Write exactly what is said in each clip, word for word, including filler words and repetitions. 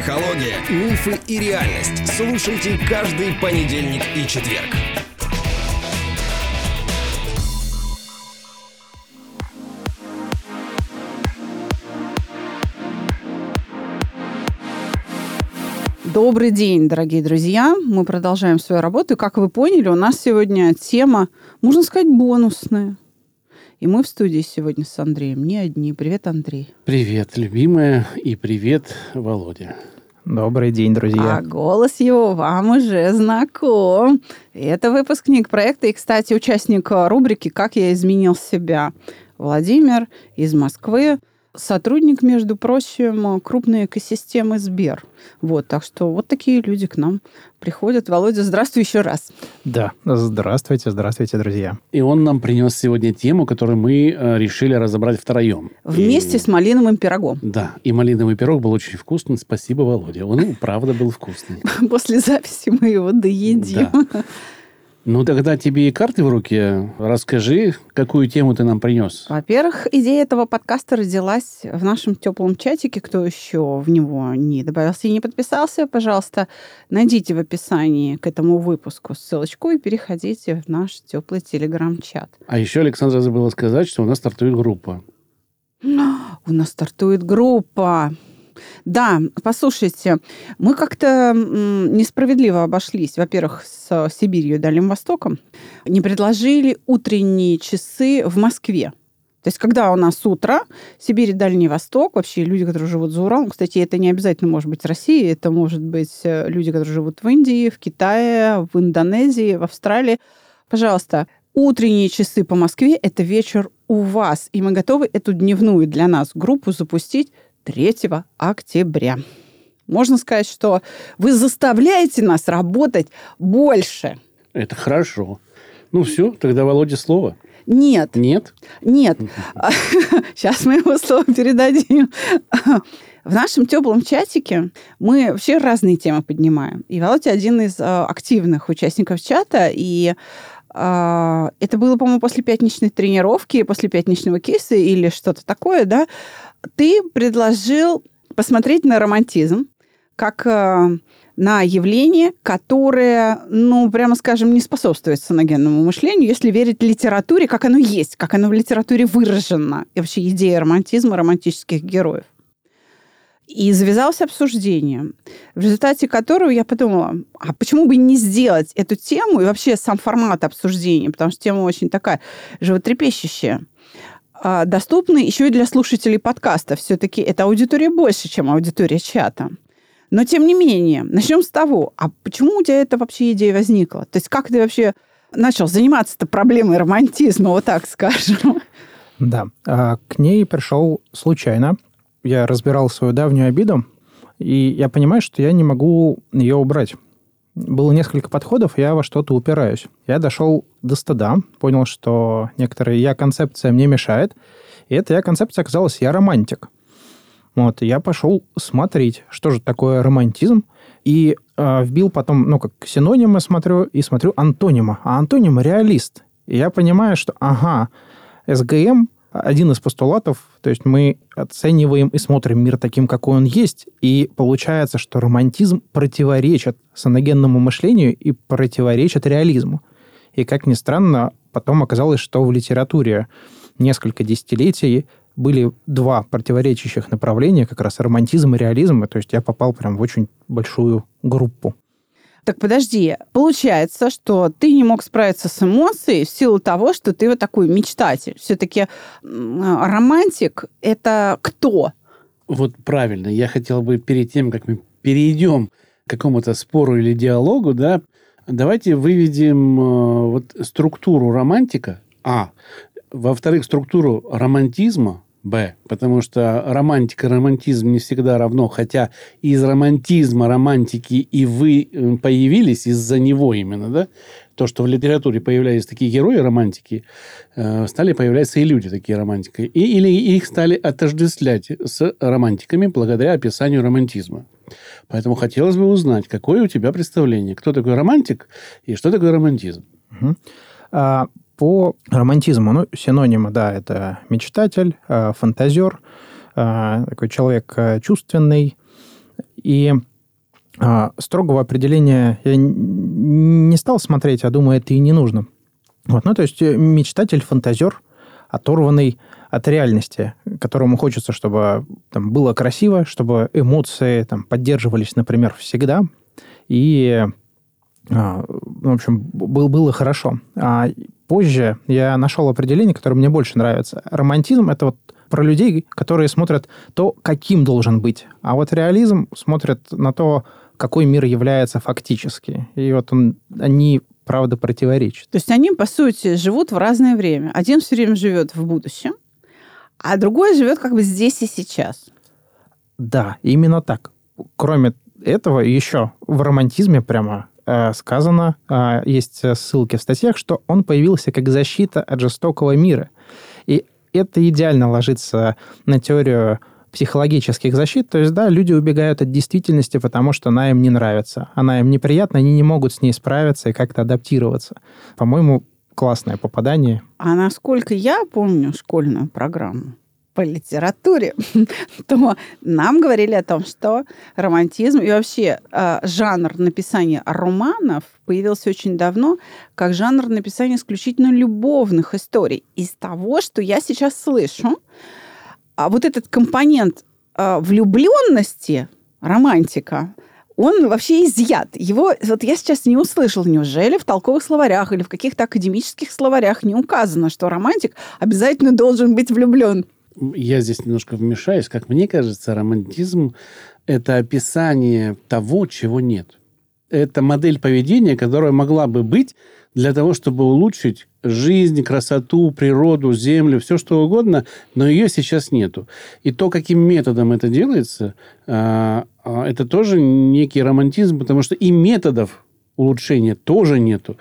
психология, мифы и реальность. Слушайте каждый понедельник и четверг. Добрый день, дорогие друзья. Мы продолжаем свою работу. И, как вы поняли, у нас сегодня тема, можно сказать, бонусная. И мы в студии сегодня с Андреем. Не одни. Привет, Андрей. Привет, любимая. И привет, Володя. Добрый день, друзья. А голос его вам уже знаком. Это выпускник проекта и, кстати, участник рубрики «Как я изменил себя». Владимир из Москвы. Сотрудник, между прочим, крупной экосистемы Сбер. Вот, так что вот такие люди к нам приходят. Володя, здравствуй еще раз. Да, здравствуйте, здравствуйте, друзья. И он нам принес сегодня тему, которую мы решили разобрать втроем. Вместе и... с малиновым пирогом. Да, и малиновый пирог был очень вкусный. Спасибо, Володя. Он, правда, был вкусный. После записи мы его доедим. Да. Ну, тогда тебе и карты в руки. Расскажи, какую тему ты нам принес. Во-первых, идея этого подкаста родилась в нашем теплом чатике. Кто еще в него не добавился и не подписался, пожалуйста, найдите в описании к этому выпуску ссылочку и переходите в наш теплый телеграм-чат. А еще Александра забыла сказать, что у нас стартует группа. У нас стартует группа. Да, послушайте, мы как-то несправедливо обошлись, во-первых, с Сибирью и Дальним Востоком, не предложили утренние часы в Москве. То есть, когда у нас утро, Сибирь и Дальний Восток, вообще люди, которые живут за Уралом, кстати, это не обязательно может быть Россия, это может быть люди, которые живут в Индии, в Китае, в Индонезии, в Австралии. Пожалуйста, утренние часы по Москве – это вечер у вас, и мы готовы эту дневную для нас группу запустить третьего октября. Можно сказать, что вы заставляете нас работать больше. Это хорошо. Ну, все, тогда Володе слово. Нет. Нет? Нет. Сейчас мы его слово передадим. В нашем теплом чатике мы вообще разные темы поднимаем. И Володя один из активных участников чата, и это было, по-моему, после пятничной тренировки, после пятничного кейса или что-то такое, да? Ты предложил посмотреть на романтизм как на явление, которое, ну, прямо скажем, не способствует саногенному мышлению, если верить литературе, как оно есть, как оно в литературе выражено. И вообще идея романтизма, романтических героев. И завязалось обсуждение, в результате которого я подумала, а почему бы не сделать эту тему и вообще сам формат обсуждения, потому что тема очень такая животрепещущая, доступна еще и для слушателей подкаста. Все-таки эта аудитория больше, чем аудитория чата. Но, тем не менее, начнем с того, а почему у тебя эта вообще идея возникла? То есть как ты вообще начал заниматься-то проблемой романтизма, вот так скажем? Да, к ней пришел случайно. Я разбирал свою давнюю обиду, и я понимаю, что я не могу ее убрать. Было несколько подходов, я во что-то упираюсь. Я дошел до стыда, понял, что некоторая я-концепция мне мешает, и эта я-концепция оказалась «я романтик». Вот, я пошел смотреть, что же такое романтизм, и э, вбил потом, ну, как синонимы смотрю, и смотрю антонима. А антоним – реалист. И я понимаю, что, ага, эс гэ эм – один из постулатов, то есть мы оцениваем и смотрим мир таким, какой он есть, и получается, что романтизм противоречит саногенному мышлению и противоречит реализму. И, как ни странно, потом оказалось, что в литературе несколько десятилетий были два противоречащих направления, как раз романтизм и реализм, и, то есть я попал прям в очень большую группу. Так подожди, получается, что ты не мог справиться с эмоцией в силу того, что ты вот такой мечтатель. Все-таки романтик – это кто? Вот правильно. Я хотел бы перед тем, как мы перейдем к какому-то спору или диалогу, да, давайте выведем вот структуру романтика, а, во-вторых, структуру романтизма, б, потому что романтика и романтизм не всегда равно, хотя из романтизма романтики и вы появились, из-за него именно, да? То, что в литературе появлялись такие герои романтики, стали появляться и люди такие романтики. И, или их стали отождествлять с романтиками благодаря описанию романтизма. Поэтому хотелось бы узнать, какое у тебя представление, кто такой романтик и что такое романтизм? Угу. А... По романтизму, ну, синонимы, да, это мечтатель, фантазер, такой человек чувственный. И а, строгого определения я не стал смотреть, а думаю, это и не нужно. Вот. Ну, то есть мечтатель, фантазер, оторванный от реальности, которому хочется, чтобы там было красиво, чтобы эмоции там поддерживались, например, всегда, и, а, в общем, был, было хорошо. А позже я нашел определение, которое мне больше нравится. Романтизм – это вот про людей, которые смотрят то, каким должен быть. А вот реализм смотрит на то, какой мир является фактически. И вот он, они, правда, противоречат. То есть они, по сути, живут в разное время. Один все время живет в будущем, а другой живет как бы здесь и сейчас. Да, именно так. Кроме этого, еще в романтизме прямо э, сказано, э, есть ссылки в статьях, что он появился как защита от жестокого мира. И это идеально ложится на теорию психологических защит. То есть, да, люди убегают от действительности, потому что она им не нравится. Она им неприятна, они не могут с ней справиться и как-то адаптироваться. По-моему, классное попадание. А насколько я помню школьную программу по литературе, то нам говорили о том, что романтизм и вообще э, жанр написания романов появился очень давно как жанр написания исключительно любовных историй. Из того, что я сейчас слышу, а вот этот компонент э, влюбленности, романтика, он вообще изъят. Его, вот я сейчас не услышала, неужели в толковых словарях или в каких-то академических словарях не указано, что романтик обязательно должен быть влюблен. Я здесь немножко вмешаюсь. Как мне кажется, романтизм – это описание того, чего нет. Это модель поведения, которая могла бы быть для того, чтобы улучшить жизнь, красоту, природу, землю, все что угодно, но ее сейчас нету. И то, каким методом это делается, это тоже некий романтизм, потому что и методов улучшения тоже нету.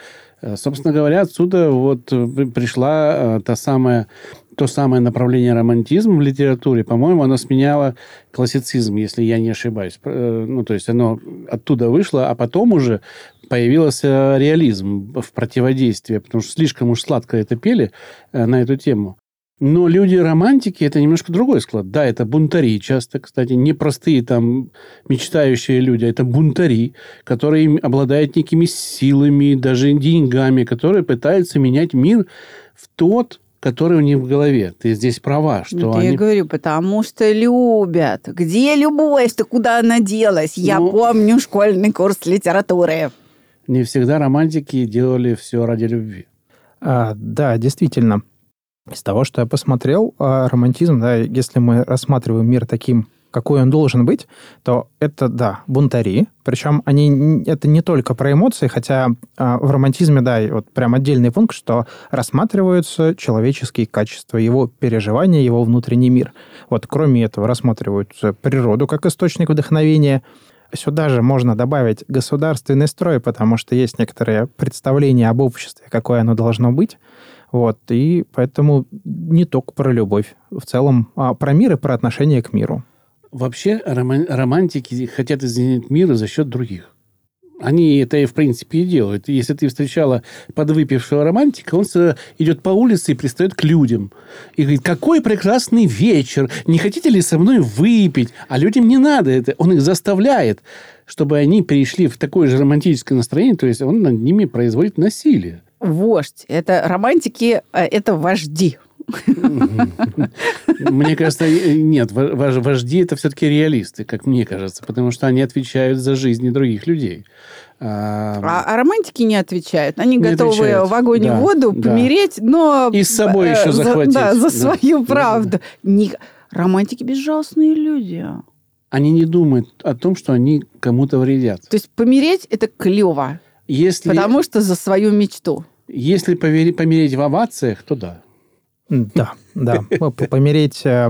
Собственно говоря, отсюда вот пришла та самая... то самое направление романтизма в литературе, по-моему, оно сменяло классицизм, если я не ошибаюсь. Ну, то есть оно оттуда вышло, а потом уже появился реализм в противодействии, потому что слишком уж сладко это пели на эту тему. Но люди-романтики – это немножко другой склад. Да, это бунтари часто, кстати, не простые там мечтающие люди, а это бунтари, которые обладают некими силами, даже деньгами, которые пытаются менять мир в тот, который у них в голове. Ты здесь права, что это они... Я говорю, потому что любят. Где любовь-то? Куда она делась? Ну, я помню школьный курс литературы. Не всегда романтики делали все ради любви. А, да, действительно. Из того, что я посмотрел, романтизм, да, если мы рассматриваем мир таким, какой он должен быть, то это, да, бунтари. Причем они, это не только про эмоции, хотя э, в романтизме, да, и вот прям отдельный пункт, что рассматриваются человеческие качества, его переживания, его внутренний мир. Вот кроме этого рассматриваются природу как источник вдохновения. Сюда же можно добавить государственный строй, потому что есть некоторые представления об обществе, какое оно должно быть. Вот, и поэтому не только про любовь, в целом а про мир и про отношение к миру. Вообще романтики хотят изменить мир за счет других. Они это, и в принципе, и делают. Если ты встречала подвыпившего романтика, он идет по улице и пристает к людям. И говорит, какой прекрасный вечер! Не хотите ли со мной выпить? А людям не надо это. Он их заставляет, чтобы они перешли в такое же романтическое настроение. То есть, он над ними производит насилие. Вождь. Это романтики, это вожди. Мне кажется, нет, вожди – это все-таки реалисты, как мне кажется, потому что они отвечают за жизни других людей. А, а романтики не отвечают. Они не готовы отвечают. В огонь да, и в воду да. помереть, но... И с собой еще захватить. За, да, за да. свою да. правду. Не... Романтики – безжалостные люди. Они не думают о том, что они кому-то вредят. То есть помереть – это клево, если... потому что за свою мечту. Если помереть в овациях, то да. Да, да. Помереть э, э,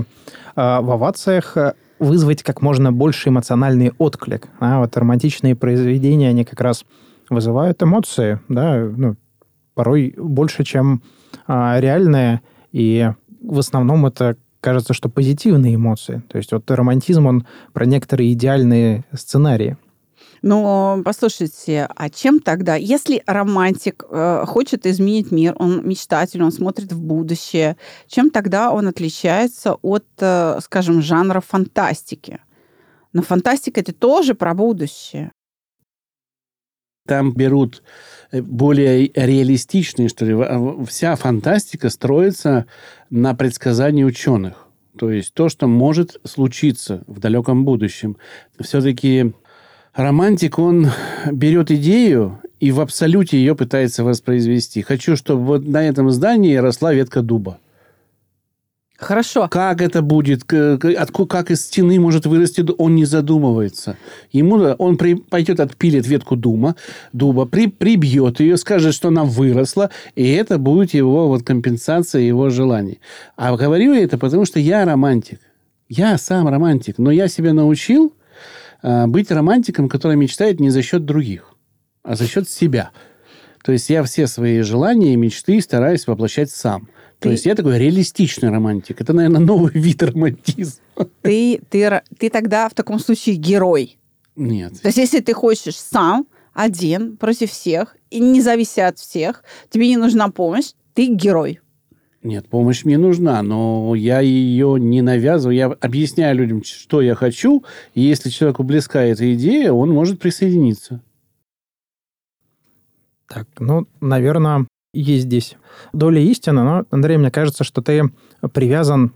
в овациях, вызвать как можно больше эмоциональный отклик. А вот романтичные произведения, они как раз вызывают эмоции, да, ну, порой больше, чем э, реальные. И в основном это, кажется, что позитивные эмоции. То есть вот романтизм, он про некоторые идеальные сценарии. Ну, послушайте, а чем тогда? Если романтик э, хочет изменить мир, он мечтатель, он смотрит в будущее, чем тогда он отличается от, э, скажем, жанра фантастики? Но фантастика – это тоже про будущее. Там берут более реалистичные, что ли. Вся фантастика строится на предсказании ученых. То есть то, что может случиться в далеком будущем. Все-таки романтик, он берет идею и в абсолюте ее пытается воспроизвести. Хочу, чтобы вот на этом здании росла ветка дуба. Хорошо. Как это будет? Как из стены может вырасти? Он не задумывается. Ему он при, пойдет, отпилит ветку дуба, дуба при, прибьет ее, скажет, что она выросла, и это будет его вот, компенсация его желаний. А говорю я это, потому что я романтик. Я сам романтик. Но я себя научил быть романтиком, который мечтает не за счет других, а за счет себя. То есть я все свои желания и мечты стараюсь воплощать сам. Ты... То есть я такой реалистичный романтик. Это, наверное, новый вид романтизма. Ты, ты, ты тогда в таком случае герой. Нет. То есть если ты хочешь сам, один, против всех, и не завися от всех, тебе не нужна помощь, ты герой. Нет, помощь мне нужна, но я ее не навязываю. Я объясняю людям, что я хочу, и если человеку близка эта идея, он может присоединиться. Так, ну, наверное... есть здесь доля истины, но, Андрей, мне кажется, что ты привязан,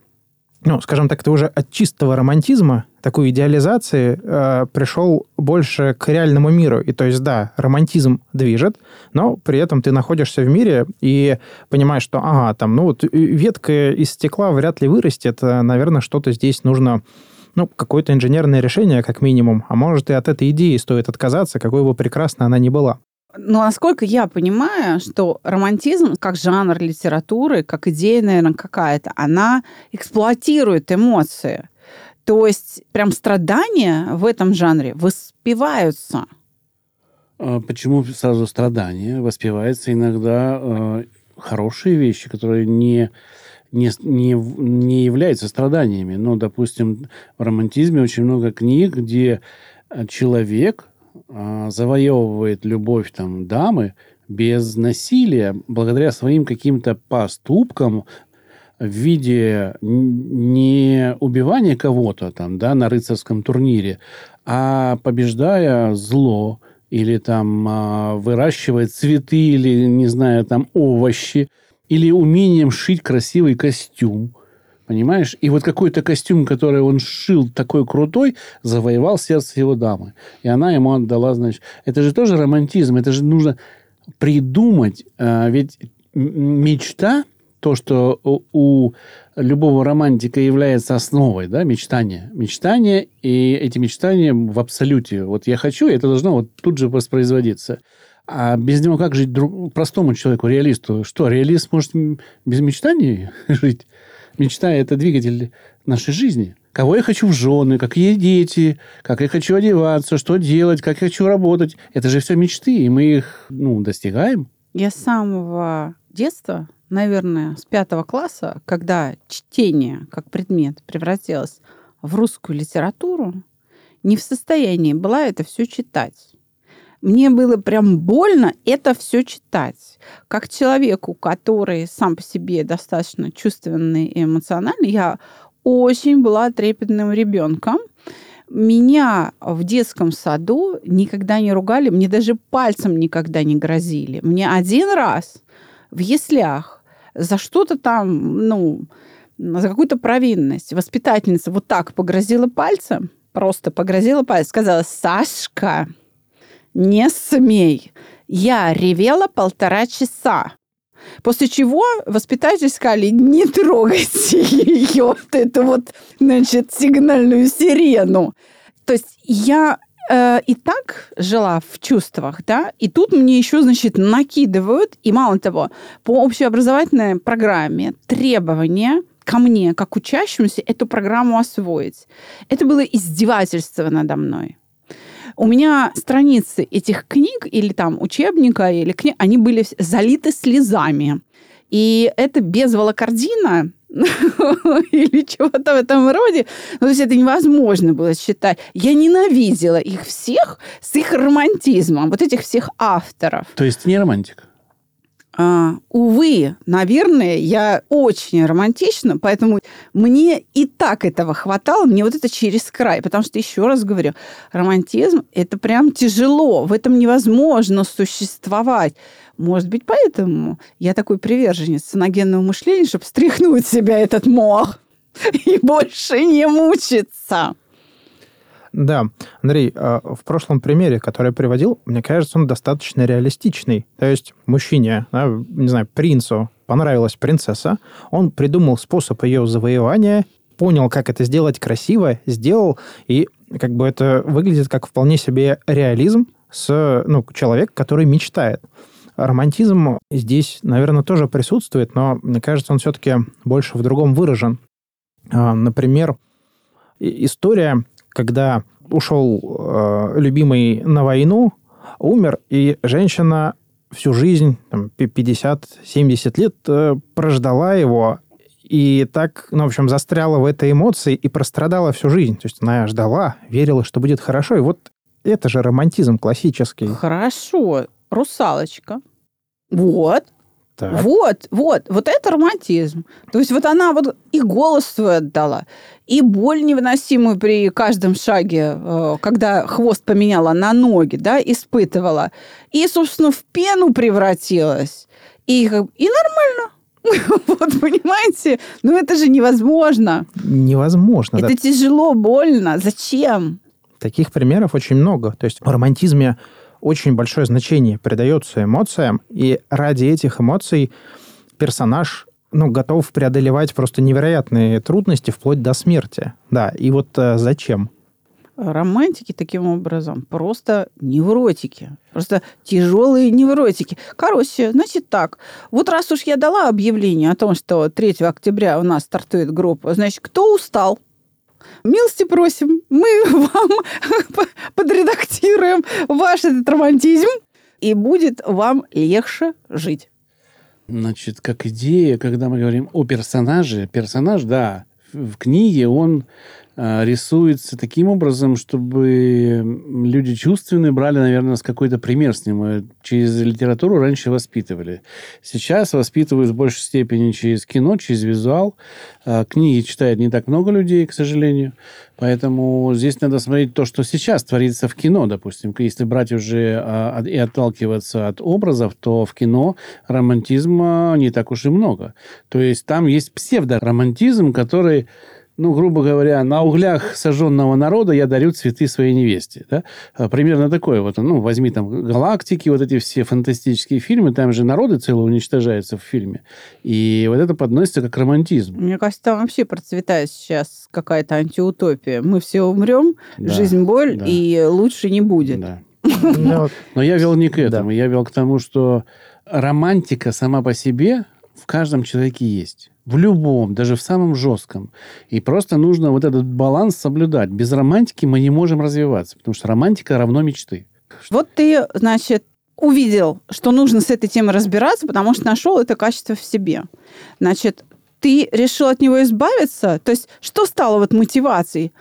ну, скажем так, ты уже от чистого романтизма, такой идеализации, э, пришел больше к реальному миру. И то есть, да, романтизм движет, но при этом ты находишься в мире и понимаешь, что, ага, там, ну, вот ветка из стекла вряд ли вырастет, наверное, что-то здесь нужно... Ну, какое-то инженерное решение, как минимум. А может, и от этой идеи стоит отказаться, какой бы прекрасной она ни была. Но насколько я понимаю, что романтизм, как жанр литературы, как идея, наверное, какая-то, она эксплуатирует эмоции. То есть прям страдания в этом жанре воспеваются. Почему сразу страдания? Воспеваются иногда э, хорошие вещи, которые не... Не, не, не являются страданиями. Но, допустим, в романтизме очень много книг, где человек а, завоевывает любовь там, дамы без насилия, благодаря своим каким-то поступкам в виде не убивания кого-то там, да, на рыцарском турнире, а побеждая зло или там, а, выращивая цветы или, не знаю, там, овощи, или умением шить красивый костюм, понимаешь? И вот какой-то костюм, который он шил такой крутой, завоевал сердце его дамы. И она ему отдала, значит... Это же тоже романтизм, это же нужно придумать. Ведь мечта, то, что у любого романтика является основой, да, мечтания. Мечтания, и эти мечтания в абсолюте. Вот я хочу, и это должно вот тут же воспроизводиться. А без него как жить друг... простому человеку, реалисту? Что, реалист может без мечтаний жить? Мечта – это двигатель нашей жизни. Кого я хочу в жены, какие дети, как я хочу одеваться, что делать, как я хочу работать. Это же все мечты, и мы их, ну, достигаем. Я с самого детства, наверное, с пятого класса, когда чтение как предмет превратилось в русскую литературу, не в состоянии была это все читать. Мне было прям больно это все читать. Как человеку, который сам по себе достаточно чувственный и эмоциональный, я очень была трепетным ребенком. Меня в детском саду никогда не ругали, мне даже пальцем никогда не грозили. Мне один раз в яслях за что-то там, ну, за какую-то провинность воспитательница вот так погрозила пальцем, просто погрозила пальцем, сказала: «Сашка, не смей». Я ревела полтора часа. После чего воспитатели сказали: не трогайте ее, вот эту вот, значит, сигнальную сирену. То есть я э, и так жила в чувствах, да, и тут мне еще, значит, накидывают, и мало того, по общеобразовательной программе требования ко мне, как учащемуся, эту программу освоить. Это было издевательство надо мной. У меня страницы этих книг или там учебника, или книг, они были залиты слезами. И это безволокордина или чего-то в этом роде. То есть это невозможно было считать. Я ненавидела их всех с их романтизмом, вот этих всех авторов. То есть ты не романтик? Uh, увы, наверное, я очень романтична, поэтому мне и так этого хватало, мне вот это через край, потому что, еще раз говорю, романтизм – это прям тяжело, в этом невозможно существовать. Может быть, поэтому я такой приверженец саногенного мышления, чтобы стряхнуть себя этот мох и больше не мучиться. Да, Андрей, в прошлом примере, который я приводил, мне кажется, он достаточно реалистичный. То есть мужчине, да, не знаю, принцу понравилась принцесса, он придумал способ ее завоевания, понял, как это сделать красиво, сделал, и как бы это выглядит как вполне себе реализм с, ну, человек, который мечтает. Романтизм здесь, наверное, тоже присутствует, но, мне кажется, он все-таки больше в другом выражен. Например, история... Когда ушел э, любимый на войну, умер, и женщина всю жизнь, там, пятьдесят-семьдесят лет, э, прождала его, и так, ну, в общем, застряла в этой эмоции и прострадала всю жизнь. То есть она ждала, верила, что будет хорошо. И вот это же романтизм классический. Хорошо. Русалочка. Вот. Так. Вот, вот, вот это романтизм. То есть вот она вот и голос свой отдала, и боль невыносимую при каждом шаге, когда хвост поменяла на ноги, да, испытывала, и, собственно, в пену превратилась, и, и нормально. Вот, понимаете? Ну, это же невозможно. Невозможно, да. Это тяжело, больно. Зачем? Таких примеров очень много. То есть в романтизме очень большое значение придается эмоциям, и ради этих эмоций персонаж, ну, готов преодолевать просто невероятные трудности вплоть до смерти. Да, и вот э, зачем? Романтики таким образом просто невротики. Просто тяжелые невротики. Короче, значит так. Вот раз уж я дала объявление о том, что третьего октября у нас стартует группа, значит, кто устал? Милости просим, мы вам подредактируем ваш этот романтизм, и будет вам легче жить. Значит, как идея, когда мы говорим о персонаже, персонаж, да, в книге он э, рисуется таким образом, чтобы люди чувственные брали, наверное, с какой-то пример с ним. Через литературу раньше воспитывали. Сейчас воспитывают в большей степени через кино, через визуал. Э, книги читает не так много людей, к сожалению. Поэтому здесь надо смотреть то, что сейчас творится в кино, допустим. Если брать уже э, и отталкиваться от образов, то в кино романтизма не так уж и много. То есть там есть псевдоромантизм, который, ну, грубо говоря, на углях сожженного народа я дарю цветы своей невесте. Да? Примерно такое. Вот, ну, возьми там «Галактики», вот эти все фантастические фильмы, там же народы целые уничтожаются в фильме. И вот это подносится как романтизм. Мне кажется, там вообще процветает сейчас какая-то антиутопия. Мы все умрем, да, жизнь боль, да, и лучше не будет. Да. Но я вел не к этому. Я вел к тому, что романтика сама по себе в каждом человеке есть. В любом, даже в самом жестком. И просто нужно вот этот баланс соблюдать. Без романтики мы не можем развиваться, потому что романтика равно мечты. Вот ты, значит, увидел, что нужно с этой темой разбираться, потому что нашел это качество в себе. Значит, ты решил от него избавиться? То есть что стало вот мотивацией?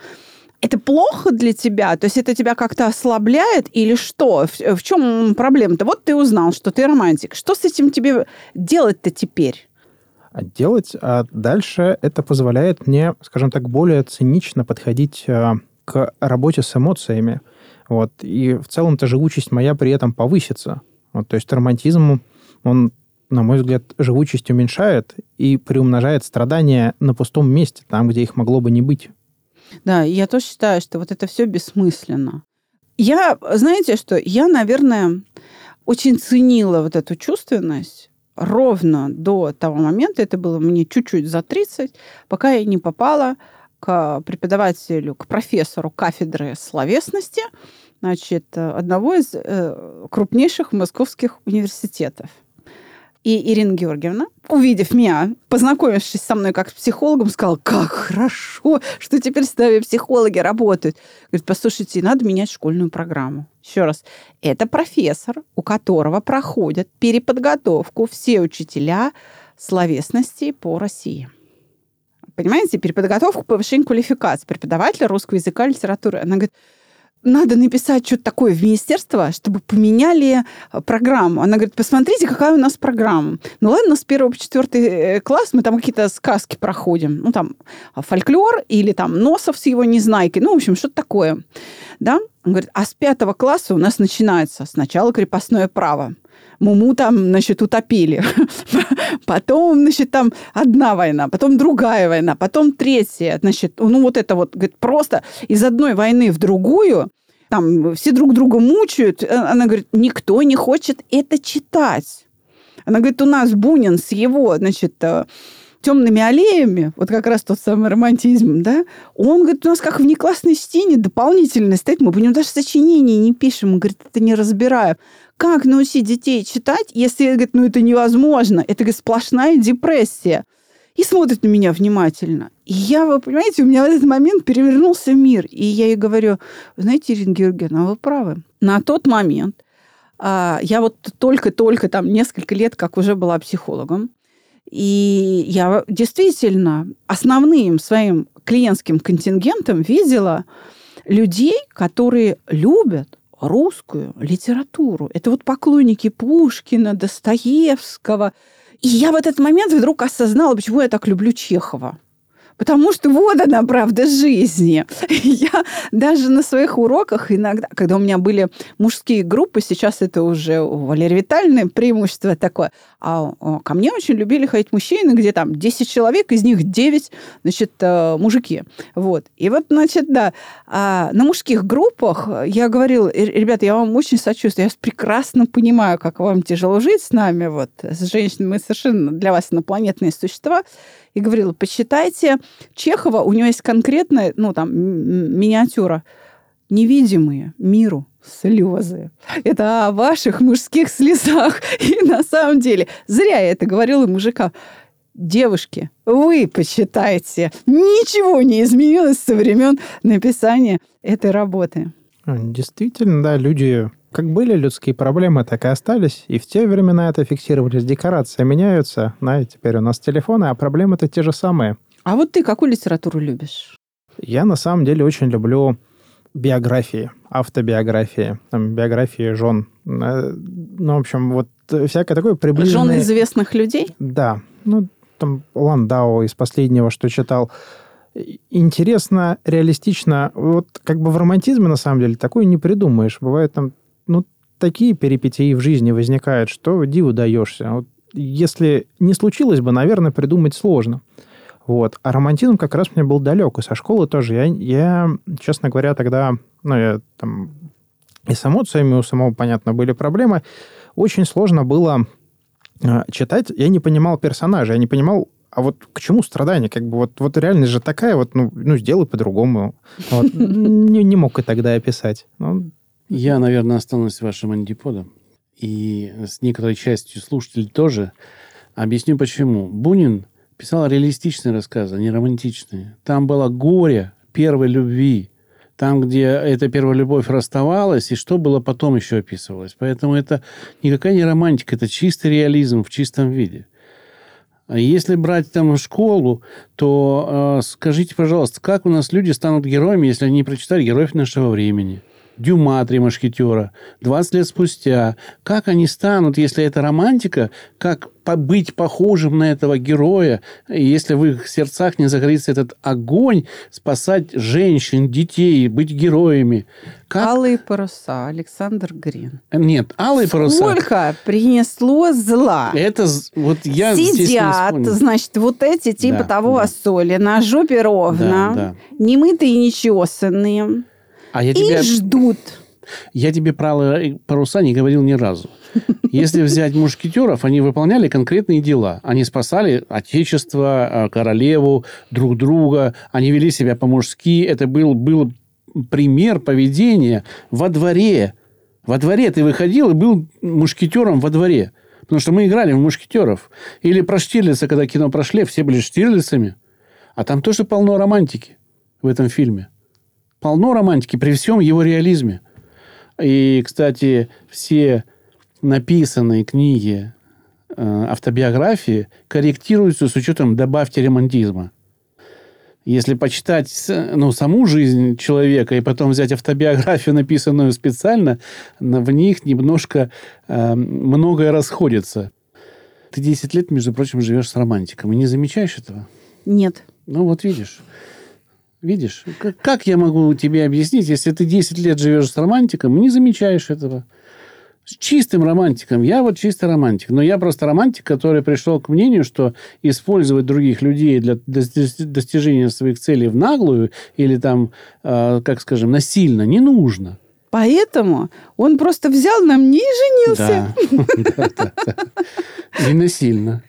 Это плохо для тебя? То есть это тебя как-то ослабляет или что? В, в чем проблема-то? Вот ты узнал, что ты романтик. Что с этим тебе делать-то теперь? Делать, а дальше это позволяет мне, скажем так, более цинично подходить к работе с эмоциями. Вот. И в целом-то живучесть моя при этом повысится. Вот. То есть романтизм, он, на мой взгляд, живучесть уменьшает и приумножает страдания на пустом месте, там, где их могло бы не быть. Да, я тоже считаю, что вот это все бессмысленно. Я, знаете что, я, наверное, очень ценила вот эту чувственность, ровно до того момента, это было мне чуть-чуть за тридцать, пока я не попала к преподавателю, к профессору кафедры словесности, значит, одного из крупнейших московских университетов. И Ирина Георгиевна, увидев меня, познакомившись со мной как с психологом, сказала: как хорошо, что теперь с нами психологи работают. Говорит: послушайте, надо менять школьную программу. Еще раз, это профессор, у которого проходят переподготовку все учителя словесности по России. Понимаете, переподготовку, повышение квалификации преподавателя русского языка и литературы. Она говорит: надо написать что-то такое в министерство, чтобы поменяли программу. Она говорит, посмотрите, какая у нас программа. Ну ладно, с первого по четвертый класс мы там какие-то сказки проходим. Ну там фольклор или там Носов с его Незнайкой. Ну, в общем, что-то такое. Да? Он говорит, а с пятого класса у нас начинается сначала крепостное право. Муму там, значит, утопили. Потом, значит, там одна война, потом другая война, потом третья. Значит, ну, вот это вот, говорит, просто из одной войны в другую, там все друг друга мучают. Она говорит, никто не хочет это читать. Она говорит, у нас Бунин с его, значит, темными аллеями, вот как раз тот самый романтизм, да, он, говорит, у нас как внеклассной стене дополнительно стоит, мы по нему даже сочинения не пишем, он, говорит, это не разбираю. Как научить детей читать, если, говорит, ну, это невозможно, это, говорит, сплошная депрессия. И смотрит на меня внимательно. И я, вы понимаете, у меня в этот момент перевернулся мир. И я ей говорю, знаете, Ирина Георгиевна, вы правы. На тот момент я вот только-только там несколько лет, как уже была психологом, и я действительно основным своим клиентским контингентом видела людей, которые любят русскую литературу. Это вот поклонники Пушкина, Достоевского. И я в этот момент вдруг осознала, почему я так люблю Чехова. Потому что вот она, правда, жизни. Я даже на своих уроках иногда, когда у меня были мужские группы, сейчас это уже у Валерии Витальевны преимущество такое, а ко мне очень любили ходить мужчины, где там десять человек, из них девять, значит, мужики. Вот. И вот, значит, да, на мужских группах я говорила, ребята, я вам очень сочувствую, я прекрасно понимаю, как вам тяжело жить с нами, вот, с женщинами, мы совершенно для вас инопланетные существа, и говорила, почитайте Чехова, у него есть конкретная, ну, там, миниатюра. Невидимые миру слезы. Это о ваших мужских слезах. И на самом деле, зря я это говорила мужикам. Девушки, вы почитайте. Ничего не изменилось со времен написания этой работы. Действительно, да, люди... Как были людские проблемы, так и остались. И в те времена это фиксировались. Декорации меняются. Да, и теперь у нас телефоны, а проблемы-то те же самые. А вот ты какую литературу любишь? Я на самом деле очень люблю биографии, автобиографии, там, биографии жен. Ну, в общем, вот всякое такое приближенное... Жен известных людей? Да. Ну, там Ландау из последнего, что читал. Интересно, реалистично. Вот как бы в романтизме, на самом деле, такое не придумаешь. Бывает там... Ну, такие перипетии в жизни возникают, что диву даешься. Вот если не случилось бы, наверное, придумать сложно. Вот. А романтизм как раз мне был далек. И со школы тоже. Я, я честно говоря, тогда... Ну, я там... И с эмоциями у самого, понятно, были проблемы. Очень сложно было читать. Я не понимал персонажа. Я не понимал, а вот к чему страдание? Как бы вот, вот реальность же такая, вот, ну, ну сделай по-другому. Вот. Не, не мог и тогда описать. Ну, я, наверное, останусь вашим антиподом. И с некоторой частью слушателей тоже. Объясню, почему. Бунин писал реалистичные рассказы, а не романтичные. Там было горе первой любви. Там, где эта первая любовь расставалась, и что было потом еще описывалось. Поэтому это никакая не романтика, это чистый реализм в чистом виде. Если брать там школу, то э, скажите, пожалуйста, как у нас люди станут героями, если они не прочитали героев нашего времени? Дюма, три мушкетера, двадцать лет спустя. Как они станут, если это романтика, как быть похожим на этого героя, если в их сердцах не загорится этот огонь, спасать женщин, детей, быть героями? Как... Алые паруса, Александр Грин. Нет, алые Сколько паруса. Сколько принесло зла. Это вот я Сидят, здесь не значит, вот эти типа да, того да. соли на жопе ровно, да, да. немытые и нечесанные. А я тебя... И ждут. Я тебе про паруса не говорил ни разу. Если взять мушкетеров, они выполняли конкретные дела. Они спасали отечество, королеву, друг друга. Они вели себя по-мужски. Это был, был пример поведения во дворе. Во дворе ты выходил и был мушкетером во дворе. Потому что мы играли в мушкетеров. Или про Штирлица, когда кино прошли, все были Штирлицами. А там тоже полно романтики в этом фильме. Полно романтики при всем его реализме. И, кстати, все написанные книги, автобиографии корректируются с учетом «добавьте романтизма». Если почитать ну, саму жизнь человека и потом взять автобиографию, написанную специально, в них немножко э, многое расходится. Ты десять лет, между прочим, живешь с романтиком. И не замечаешь этого? Нет. Ну, вот видишь. Видишь? Как, как я могу тебе объяснить, если ты десять лет живешь с романтиком и не замечаешь этого? С чистым романтиком. Я вот чистый романтик. Но я просто романтик, который пришел к мнению, что использовать других людей для достижения своих целей в наглую или там, как скажем, насильно не нужно. Поэтому он просто взял на мне и женился. Да, да, да. Не насильно.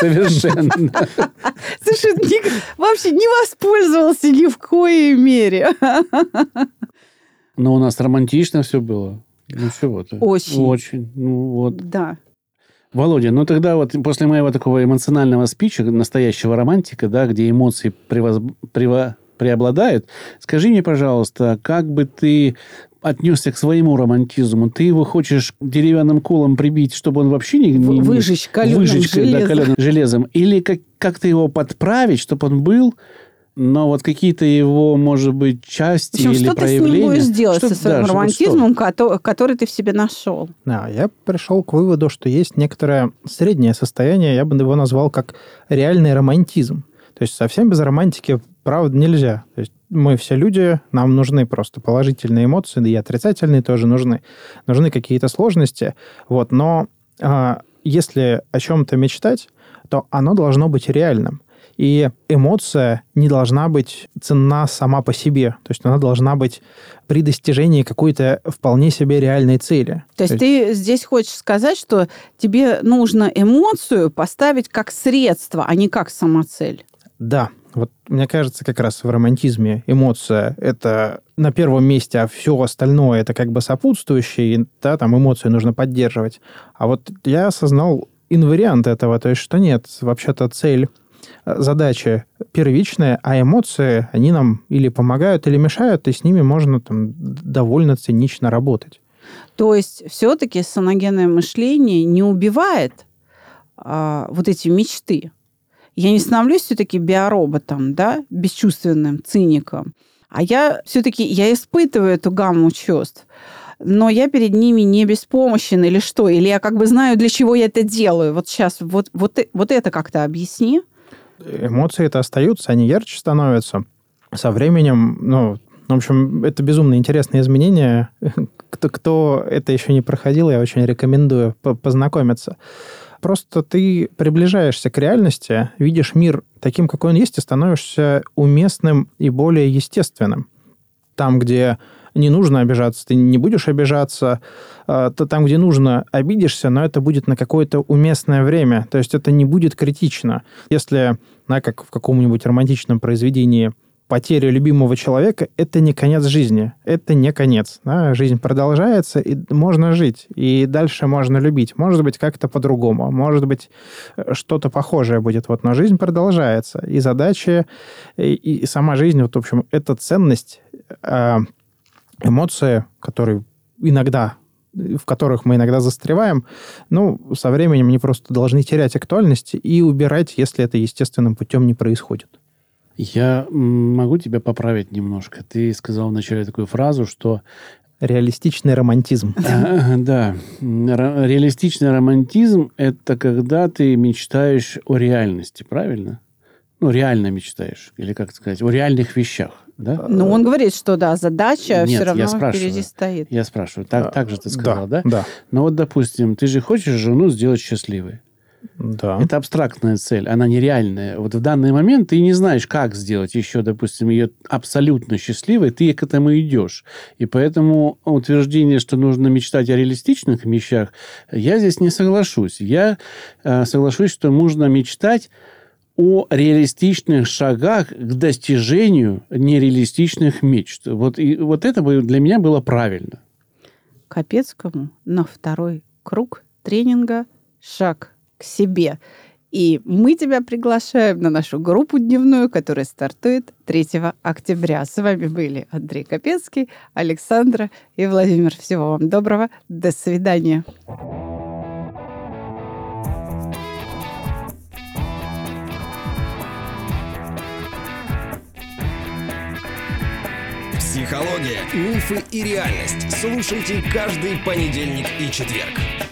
Совершенно. Совершенно вообще не воспользовался ни в коей мере. Но у нас романтично все было. Ну, чего-то. Очень. Очень. Ну, вот. Да. Володя, ну тогда вот после моего такого эмоционального спича, настоящего романтика, да, где эмоции превоз... прево... преобладают, скажи мне, пожалуйста, как бы ты отнесся к своему романтизму? Ты его хочешь деревянным колом прибить, чтобы он вообще не... Выжечь каленым Выжечь, железом. Да, каленым железом. Или как- как-то его подправить, чтобы он был... Но вот какие-то его, может быть, части общем, или что проявления... Что ты с ним будешь делать, что, со своим да, романтизмом, что? Который ты в себе нашел? Да, я пришел к выводу, что есть некоторое среднее состояние, я бы его назвал как реальный романтизм. То есть совсем без романтики, правда, нельзя. То есть мы все люди, нам нужны просто положительные эмоции, да и отрицательные тоже нужны. Нужны какие-то сложности. Вот, но э, если о чем-то мечтать, то оно должно быть реальным. И эмоция не должна быть ценна сама по себе. То есть она должна быть при достижении какой-то вполне себе реальной цели. То есть, То есть... ты здесь хочешь сказать, что тебе нужно эмоцию поставить как средство, а не как самоцель? Да. Вот мне кажется, как раз в романтизме эмоция – это на первом месте, а все остальное – это как бы сопутствующее, и да, там эмоцию нужно поддерживать. А вот я осознал инвариант этого, то есть что нет, вообще-то цель... задачи первичные, а эмоции, они нам или помогают, или мешают, и с ними можно там, довольно цинично работать. То есть все-таки саногенное мышление не убивает а, вот эти мечты. Я не становлюсь все-таки биороботом, да, бесчувственным, циником, а я все-таки я испытываю эту гамму чувств. Но я перед ними не беспомощен или что, или я как бы знаю, для чего я это делаю. Вот сейчас вот, вот, вот это как-то объясни. Эмоции-то остаются, они ярче становятся. Со временем, ну, в общем, это безумно интересные изменения. Кто, кто это еще не проходил, я очень рекомендую познакомиться. Просто ты приближаешься к реальности, видишь мир таким, какой он есть, и становишься уместным и более естественным. Там, где не нужно обижаться, ты не будешь обижаться. То там, где нужно, обидишься, но это будет на какое-то уместное время. То есть это не будет критично. Если, на, как в каком-нибудь романтичном произведении, потеря любимого человека – это не конец жизни. Это не конец. Да? Жизнь продолжается, и можно жить. И дальше можно любить. Может быть, как-то по-другому. Может быть, что-то похожее будет. Вот, но жизнь продолжается. И задачи, и, и сама жизнь, вот, в общем, это ценность, эмоции, которые иногда, в которых мы иногда застреваем, ну, со временем они просто должны терять актуальность и убирать, если это естественным путем не происходит. Я могу тебя поправить немножко. Ты сказал вначале такую фразу, что... Реалистичный романтизм. Да. Реалистичный романтизм – это когда ты мечтаешь о реальности, правильно? Ну, реально мечтаешь. Или, как сказать, о реальных вещах. Да? Ну, он говорит, что да, задача Нет, все равно впереди стоит. Я спрашиваю. Так, так же ты сказал, да? Да. да? Но вот, допустим, ты же хочешь жену сделать счастливой. Да. Это абстрактная цель, она нереальная. Вот в данный момент ты не знаешь, как сделать еще, допустим, ее абсолютно счастливой, ты к этому идешь. И поэтому утверждение, что нужно мечтать о реалистичных вещах, я здесь не соглашусь. Я э, соглашусь, что нужно мечтать о реалистичных шагах к достижению нереалистичных мечт. Вот, и, вот это бы для меня было правильно. Копецкому на второй круг тренинга «Шаг к себе». И мы тебя приглашаем на нашу группу дневную, которая стартует третьего октября. С вами были Андрей Копецкий, Александра и Владимир. Всего вам доброго. До свидания. психология, мифы и реальность. Слушайте каждый понедельник и четверг.